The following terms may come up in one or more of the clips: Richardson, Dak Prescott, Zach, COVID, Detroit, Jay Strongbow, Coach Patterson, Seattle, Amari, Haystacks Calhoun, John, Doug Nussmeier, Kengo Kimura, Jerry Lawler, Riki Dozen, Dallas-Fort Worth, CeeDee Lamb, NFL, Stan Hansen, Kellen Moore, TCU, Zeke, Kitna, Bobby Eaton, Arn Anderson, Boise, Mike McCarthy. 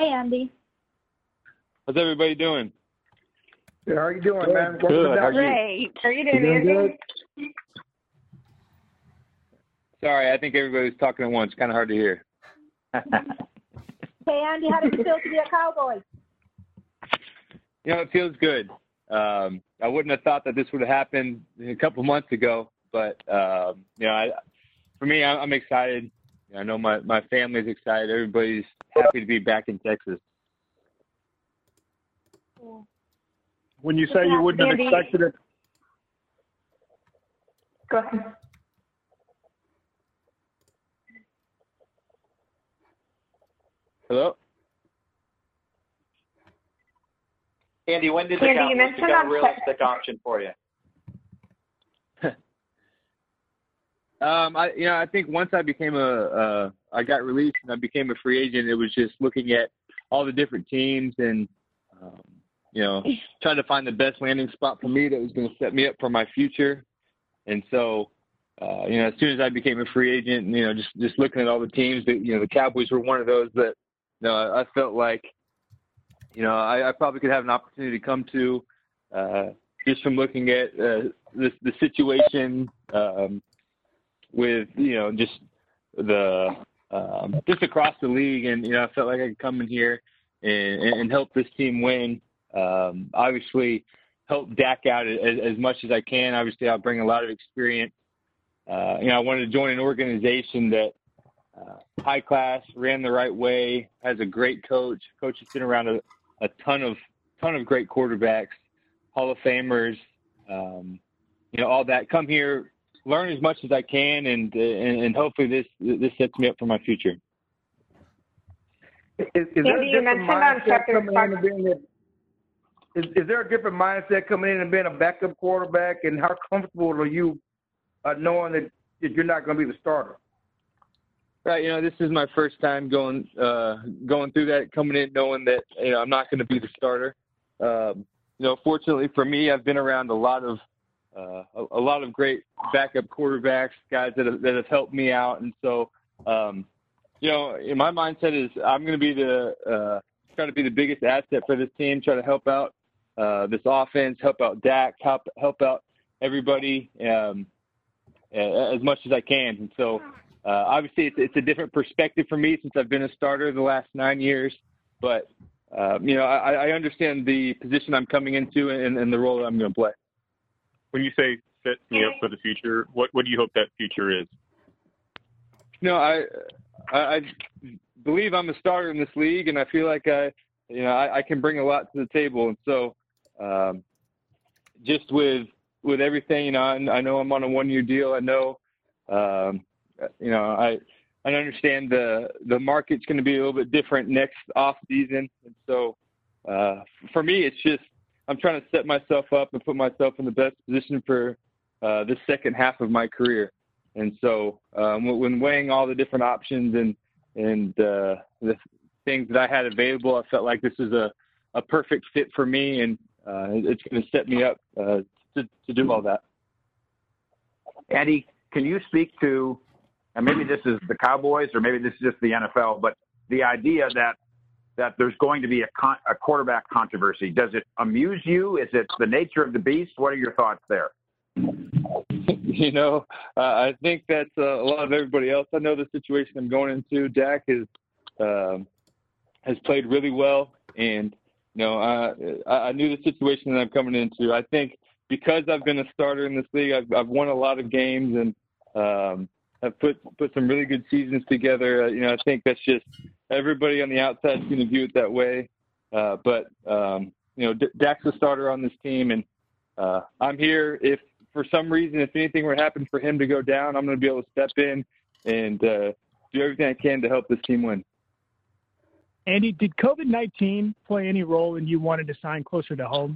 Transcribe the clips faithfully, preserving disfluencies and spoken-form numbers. Hey, Andy. How's everybody doing? How are you doing, good, man? Good. Good. How are you? Great. How are you doing, you doing Andy? Good? Sorry, I think everybody was talking at once. Kind of hard to hear. Hey, Andy, how does it feel to be a Cowboy? You know, it feels good. Um, I wouldn't have thought that this would have happened a couple months ago, but, um, you know, I, for me, I, I'm excited. I know my, my family's excited. Everybody's happy to be back in Texas. Cool. When you say you wouldn't have expected it. Go ahead. Hello? Andy, when did the Cowboys become a realistic option for you? um, I, you know, I think once I became a, uh, I got released and I became a free agent, it was just looking at all the different teams and, um, you know, trying to find the best landing spot for me that was going to set me up for my future. And so, uh, you know, as soon as I became a free agent, you know, just, just looking at all the teams that, you know, the Cowboys were one of those that, No, I felt like, you know, I, I probably could have an opportunity to come to uh, just from looking at uh, this, the situation um, with, you know, just the um, just across the league. And, you know, I felt like I could come in here and, and help this team win. Um, obviously, help Dak out as, as much as I can. Obviously, I'll bring a lot of experience. Uh, you know, I wanted to join an organization that, Uh, high class, ran the right way, has a great coach. Coach has been around a, a ton of ton of great quarterbacks, Hall of Famers, um, you know, all that. Come here, learn as much as I can, and and, and hopefully this this sets me up for my future. Is, is, there you mindset being a, is, is there a different mindset coming in and being a backup quarterback, and how comfortable are you uh, knowing that, that you're not going to be the starter? Right, you know, this is my first time going uh, going through that, coming in knowing that, you know, I'm not going to be the starter. Um, you know, fortunately for me, I've been around a lot of uh, a, a lot of great backup quarterbacks, guys that have, that have helped me out, and so, um, you know, my mindset is I'm going to be the uh, try to be the biggest asset for this team, try to help out uh, this offense, help out Dak, help help out everybody um, as much as I can, and so. Uh, obviously, it's, it's a different perspective for me since I've been a starter the last nine years. But, uh, you know, I, I understand the position I'm coming into and, and the role that I'm going to play. When you say set me up for the future, what, what do you hope that future is? You know, I, I believe I'm a starter in this league, and I feel like I, you know, I, I can bring a lot to the table. And so um, just with with everything, you know, I, I know I'm on a one-year deal. I know um, – You know, I I understand the the market's going to be a little bit different next off season, and so uh, for me, it's just I'm trying to set myself up and put myself in the best position for uh, the second half of my career. And so um, when weighing all the different options and and uh, the things that I had available, I felt like this is a, a perfect fit for me, and uh, it's going to set me up uh, to to do all that. Andy, can you speak to? And maybe this is the Cowboys or maybe this is just the N F L, but the idea that that there's going to be a, con- a quarterback controversy, does it amuse you? Is it the nature of the beast? What are your thoughts there? You know, uh, I think that's uh, a lot of everybody else. I know the situation I'm going into. Dak is, um, has played really well, and, you know, uh, I, I knew the situation that I'm coming into. I think because I've been a starter in this league, I've, I've won a lot of games and um, – I've put put some really good seasons together. Uh, you know, I think that's just everybody on the outside is going to view it that way. Uh, but, um, you know, D- Dak's a starter on this team, and uh, I'm here. If for some reason, if anything were to happen for him to go down, I'm going to be able to step in and uh, do everything I can to help this team win. Andy, did COVID nineteen play any role in you wanting to sign closer to home?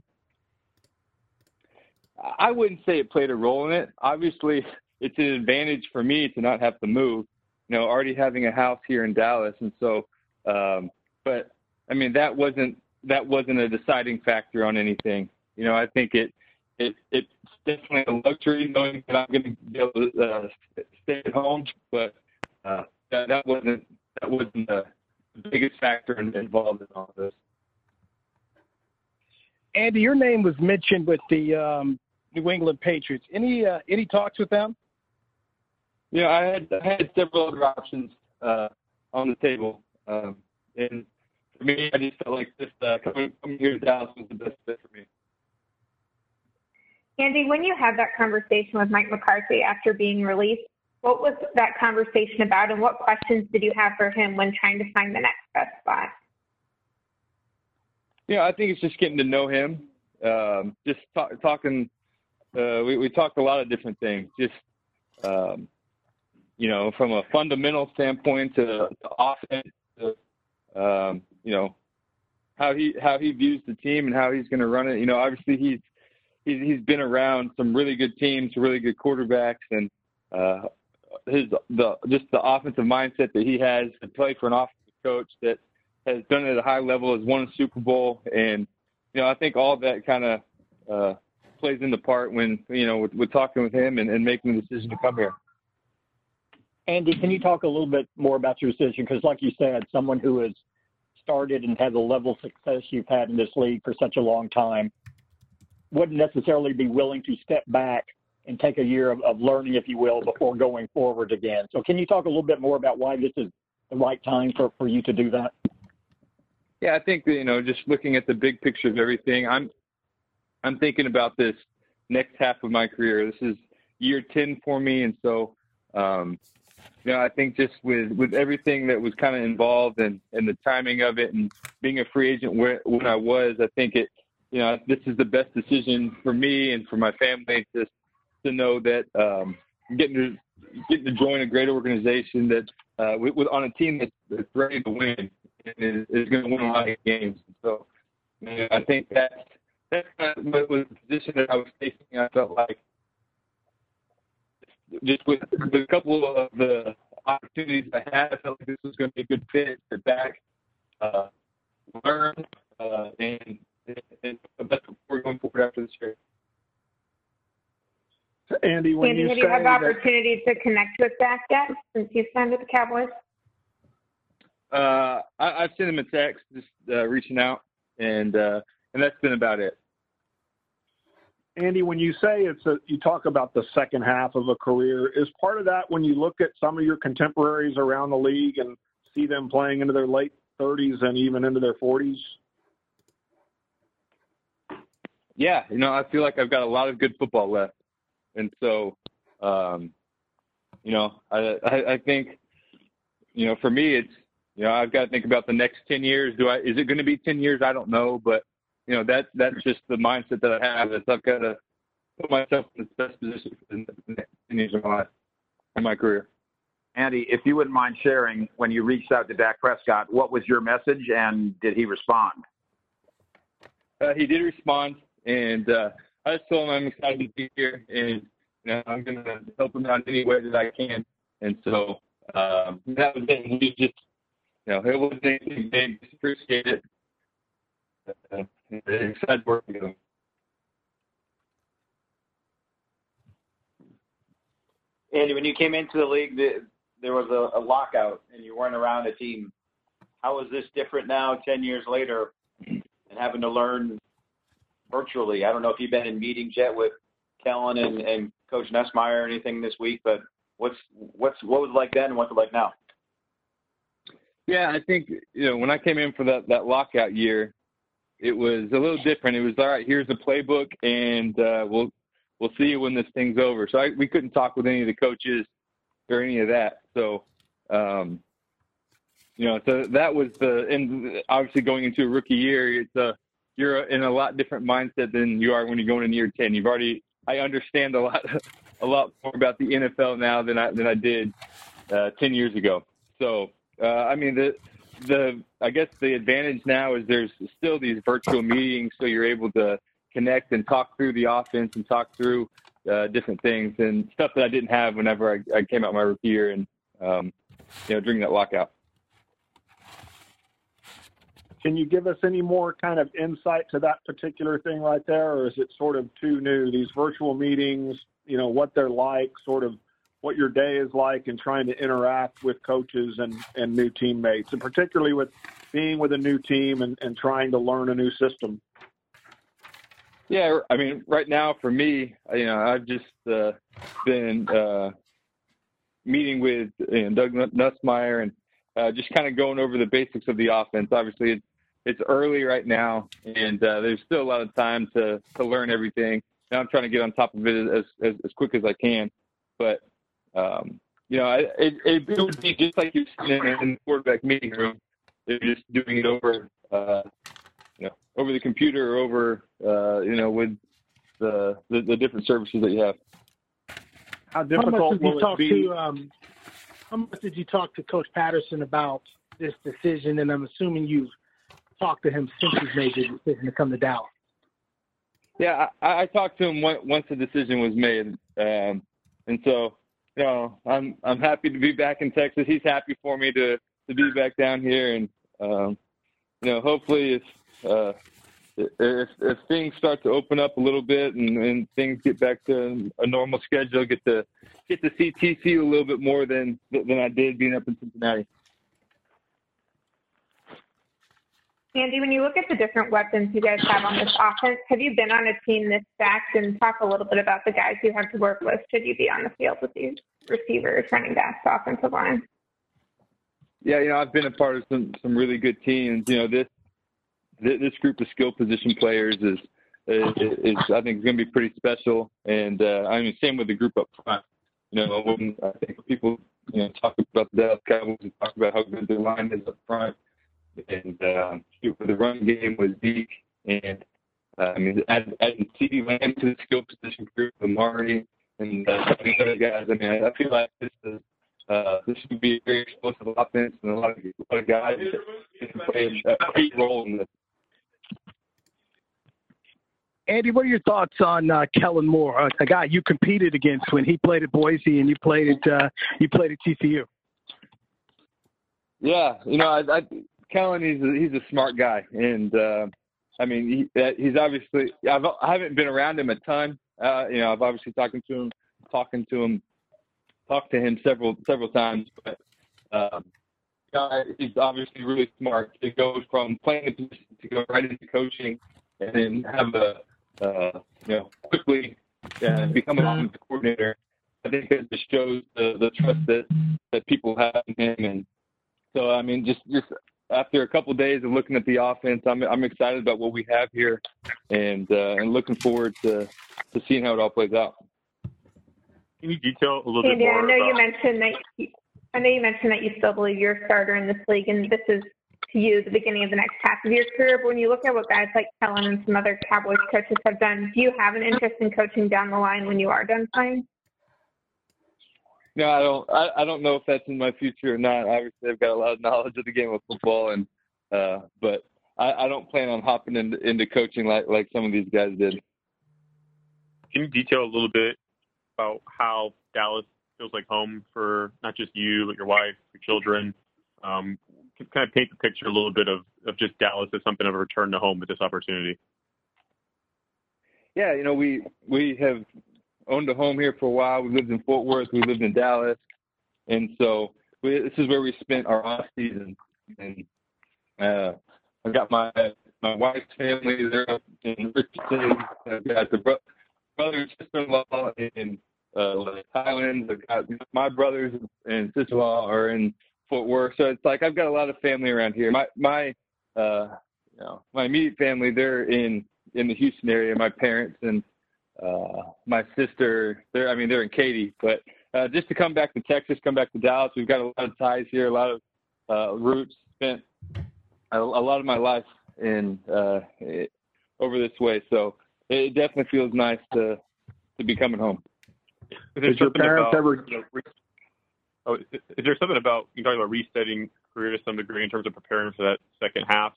I wouldn't say it played a role in it. Obviously, it's an advantage for me to not have to move, you know, already having a house here in Dallas. And so, um, but I mean, that wasn't, that wasn't a deciding factor on anything. You know, I think it, it, it's definitely a luxury knowing that I'm going to be able to uh, stay at home, but uh, that, that wasn't, that wasn't a, the biggest factor involved in all this. Andy, your name was mentioned with the um, New England Patriots. Any uh, any talks with them? Yeah, I had I had several other options uh, on the table, um, and for me, I just felt like this uh, coming, coming here to Dallas was the best fit for me. Andy, when you had that conversation with Mike McCarthy after being released, what was that conversation about, and what questions did you have for him when trying to find the next best spot? Yeah, I think it's just getting to know him. Um, just talk, talking, uh, we, we talked a lot of different things. Just, um, you know, from a fundamental standpoint to, to offense, to, um, you know, how he how he views the team and how he's going to run it. You know, obviously he's he's he's been around some really good teams, really good quarterbacks, and uh, his the just the offensive mindset that he has to play for an offensive coach that has done it at a high level, has won a Super Bowl. And, you know, I think all that kind of uh, plays into part when, you know, with, with talking with him and, and making the decision to come here. Andy, can you talk a little bit more about your decision? Because like you said, someone who has started and had the level of success you've had in this league for such a long time wouldn't necessarily be willing to step back and take a year of, of learning, if you will, before going forward again. So can you talk a little bit more about why this is the right time for, for you to do that? Yeah, I think, you know, just looking at the big picture of everything, I'm I'm thinking about this next half of my career. This is year ten for me, and so, um, you know, I think just with, with everything that was kind of involved and, and the timing of it and being a free agent where, when I was, I think it, you know, this is the best decision for me and for my family, just to know that um, getting to getting to join a great organization that uh, with, with on a team that's, that's ready to win. Is, is going to win a lot of games. So, you know, I think that that's kind of was the position that I was facing. I felt like just with, with a couple of the opportunities I had, I felt like this was going to be a good fit to back, uh, learn, uh, and and that's what we're going forward after this year. So Andy, when Andy, you have you had the opportunity to connect with Zach yet since you signed with the Cowboys? Uh, I, I've sent him a text, just uh, reaching out, and uh, and that's been about it. Andy, when you say it's a, you talk about the second half of a career, is part of that when you look at some of your contemporaries around the league and see them playing into their late thirties and even into their forties? Yeah, you know, I feel like I've got a lot of good football left, and so, um, you know, I, I I think, you know, for me it's. You know, I've got to think about the next ten years. Do I, is it going to be ten years? I don't know. But, you know, that, that's just the mindset that I have. Is I've got to put myself in the best position for the next ten years of my, in my career. Andy, if you wouldn't mind sharing, when you reached out to Dak Prescott, what was your message and did he respond? Uh, he did respond. And uh, I just told him I'm excited to be here. And, you know, I'm going to help him out in any way that I can. And so um, that was it. He just, you know, it wasn't anything big. Just appreciate it. Uh, excited working with them. Andy, when you came into the league, the, there was a, a lockout, and you weren't around a team. How is this different now, ten years later, and having to learn virtually? I don't know if you've been in meetings yet with Kellen and, and Coach Nussmeier or anything this week, but what's what's what was it like then and what's it like now? Yeah, I think, you know, when I came in for that, that lockout year, it was a little different. It was, all right, here's the playbook, and uh, we'll we'll see you when this thing's over. So I, we couldn't talk with any of the coaches or any of that. So, um, you know, so that was the – and obviously going into a rookie year, it's a, you're in a lot different mindset than you are when you're going into year ten. You've already – I understand a lot a lot more about the N F L now than I, than I did uh, ten years ago. So – Uh, I mean, the the I guess the advantage now is there's still these virtual meetings, so you're able to connect and talk through the offense and talk through uh, different things and stuff that I didn't have whenever I, I came out my rookie year and, um, you know, during that lockout. Can you give us any more kind of insight to that particular thing right there, or is it sort of too new, these virtual meetings, you know, what they're like, sort of what your day is like and trying to interact with coaches and, and new teammates, and particularly with being with a new team and, and trying to learn a new system? Yeah, I mean, right now for me, you know, I've just uh, been uh, meeting with you know, Doug Nussmeier and uh, just kind of going over the basics of the offense. Obviously, it's, it's early right now, and uh, there's still a lot of time to, to learn everything. And I'm trying to get on top of it as, as, as quick as I can. But, um, you know, I, it, it would be just like you've seen in, in the quarterback meeting room. They're just doing it over uh, – you know, over the computer or over, uh, you know, with the, the the different services that you have. How difficult will it be? Um, how much did you talk to Coach Patterson about this decision? And I'm assuming you've talked to him since he's made the decision to come to Dallas. Yeah, I, I talked to him once the decision was made. Um, and so, you know, I'm I'm happy to be back in Texas. He's happy for me to, to be back down here. And, um, you know, hopefully if – Uh, if, if things start to open up a little bit and, and things get back to a normal schedule, get to get to see T C U a little bit more than than I did being up in Cincinnati. Andy, when you look at the different weapons you guys have on this offense, have you been on a team this stacked? And talk a little bit about the guys you have to work with should you be on the field with these receivers, running backs, offensive line. Yeah, you know, I've been a part of some some really good teams. You know, this. This group of skill position players is, is, is I think, is going to be pretty special. And, uh, I mean, same with the group up front. You know, when I think people, you know, talk about the Dallas Cowboys and talk about how good their line is up front. And uh, for the run game with Zeke. And, uh, I mean, adding CeeDee Lamb to the skill position group, Amari, and uh, some of these other guys. I mean, I feel like this is Uh, this would be a very explosive offense, and a lot of, a lot of guys can play a key role in this. Andy, what are your thoughts on uh, Kellen Moore, a guy you competed against when he played at Boise and you played at uh, you played at T C U? Yeah, you know, I, I, Kellen, he's a, he's a smart guy, and uh, I mean, he, he's obviously I've, I haven't been around him a ton. Uh, you know, I've obviously talking to him, talking to him. Talked to him several several times, but um, you know, he's obviously really smart. He goes from playing a position to go right into coaching, and then have a uh, you know quickly uh, become an offensive coordinator. I think that just shows the, the trust that, that people have in him. And so, I mean, just just after a couple of days of looking at the offense, I'm I'm excited about what we have here, and uh, and looking forward to to seeing how it all plays out. Can you detail a little Andy, bit more? I know about... you mentioned that. You, I know you mentioned that you still believe you're a starter in this league, and this is to you the beginning of the next half of your career. But when you look at what guys like Kellen and some other Cowboys coaches have done, do you have an interest in coaching down the line when you are done playing? No, I don't. I, I don't know if that's in my future or not. Obviously, I've got a lot of knowledge of the game of football, and uh, but I, I don't plan on hopping into, into coaching like like some of these guys did. Can you detail a little bit about how Dallas feels like home for not just you, but your wife, your children? Um, kind of paint the picture a little bit of, of just Dallas as something of a return to home with this opportunity. Yeah, you know, we we have owned a home here for a while. We lived in Fort Worth. We lived in Dallas. And so we, this is where we spent our off season. And uh, I got my my wife's family. They're up in Richardson. I've got the brother. brother and sister-in-law in uh, Thailand. I've got my brothers and sister-in-law are in Fort Worth, so it's like I've got a lot of family around here. My my uh, you know, my immediate family, they're in, in the Houston area. My parents and uh, my sister, they're I mean they're in Katy. But uh, just to come back to Texas, come back to Dallas, we've got a lot of ties here, a lot of uh, roots. Spent a, a lot of my life in uh, it, over this way, so. It definitely feels nice to to be coming home. Is your parents about, ever? You know, re- oh, is, is there something about you talking about resetting career to some degree in terms of preparing for that second half?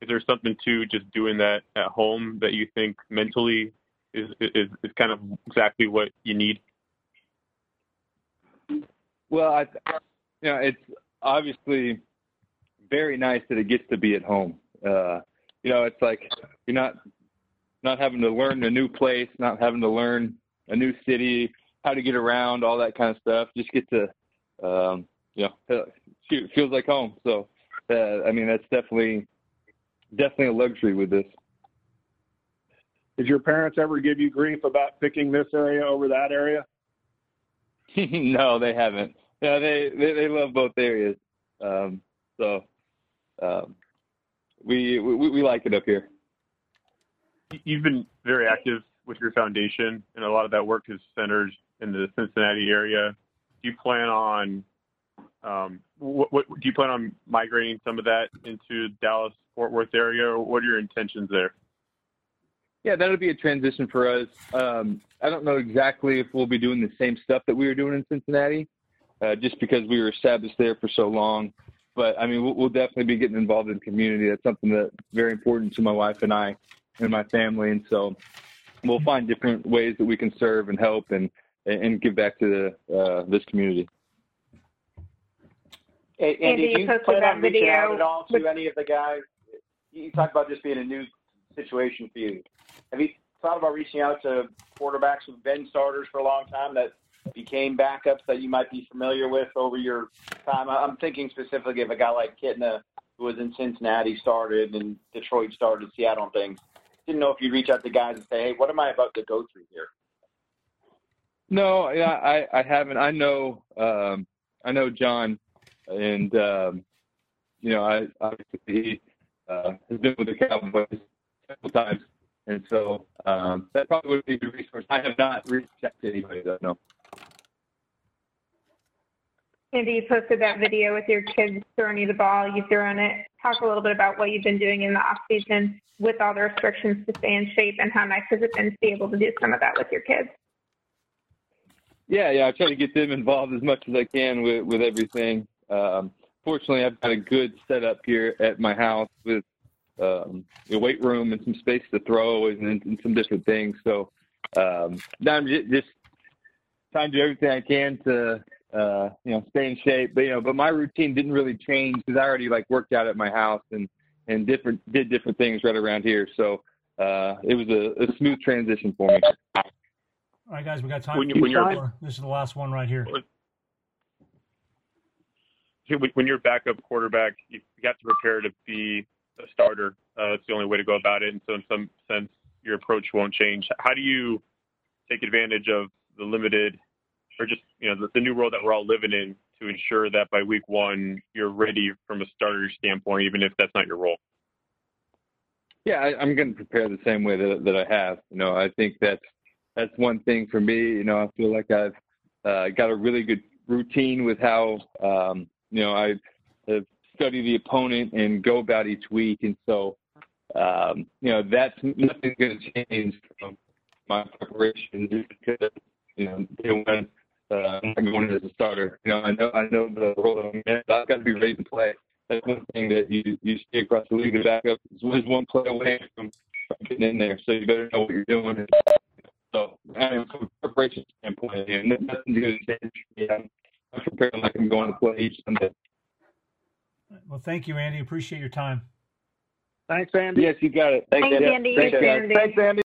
Is there something to just doing that at home that you think mentally is is, is kind of exactly what you need? Well, I, you know, it's obviously very nice that it gets to be at home. Uh, you know, it's like you're not. Not having to learn a new place, not having to learn a new city, how to get around, all that kind of stuff. Just get to, um, you know, shoot, feels like home. So, uh, I mean, that's definitely, definitely a luxury with this. Did your parents ever give you grief about picking this area over that area? No, they haven't. Yeah, they, they, they love both areas. Um, so um, we, we we like it up here. You've been very active with your foundation, and a lot of that work is centered in the Cincinnati area. Do you plan on um, what, what do you plan on migrating some of that into Dallas-Fort Worth area, or what are your intentions there? Yeah, that'll be a transition for us. Um, I don't know exactly if we'll be doing the same stuff that we were doing in Cincinnati, uh, just because we were established there for so long. But, I mean, we'll, we'll definitely be getting involved in community. That's something that's very important to my wife and I and my family. And so we'll find different ways that we can serve and help and, and give back to the, uh, this community. And, and did you plan on reaching out at all to any of the guys? You talked about just being a new situation for you. Have you thought about reaching out to quarterbacks who've been starters for a long time that became backups that you might be familiar with over your time? I'm thinking specifically of a guy like Kitna, who was in Cincinnati, started, and Detroit started, Seattle and things. Didn't know if you'd reach out to guys and say, hey, what am I about to go through here? No, yeah, I, I haven't. I know um, I know John, and, um, you know, I obviously he uh, has been with the Cowboys several times. And so um, that probably would be the resource. I have not reached out to anybody, though, no. Andy, you posted that video with your kids throwing you the ball, you throwing it. Talk a little bit about what you've been doing in the off-season with all the restrictions to stay in shape, and how nice has it been to be able to do some of that with your kids? Yeah, yeah, I try to get them involved as much as I can with, with everything. Um, fortunately, I've got a good setup here at my house with um a weight room and some space to throw and, and some different things. So um now I'm just, just trying to do everything I can to uh you know stay in shape, but you know but my routine didn't really change because I already like worked out at my house and and different did different things right around here. So uh it was a, a smooth transition for me. All right, guys, we got time when you, when you're, this is the last one right here. When you're a backup quarterback, you got to prepare to be a starter. Uh, it's the only way to go about it, and so in some sense your approach won't change. How do you take advantage of the limited, or just you know the, the new world that we're all living in, to ensure that by week one you're ready from a starter standpoint, even if that's not your role? Yeah, I, I'm going to prepare the same way that, that I have. You know, I think that's that's one thing for me. You know, I feel like I've uh, got a really good routine with how um, you know I have study the opponent and go about each week. And so, um, you know, that's nothing's going to change from my preparation, just because, you know, when, uh, I'm going in as a starter. You know, I know I know the role that I'm in, but I've got to be ready to play. That's one thing that you, you see across the league. The backup is one play away from getting in there, so you better know what you're doing. So, I mean, from a preparation standpoint, and nothing's going to change. You know, I'm preparing like I'm going to play each Sunday. Well, thank you, Andy. Appreciate your time. Thanks, Andy. Yes, you got it. Thanks, Thanks Andy. Andy. Thanks, Andy. Thanks, Andy.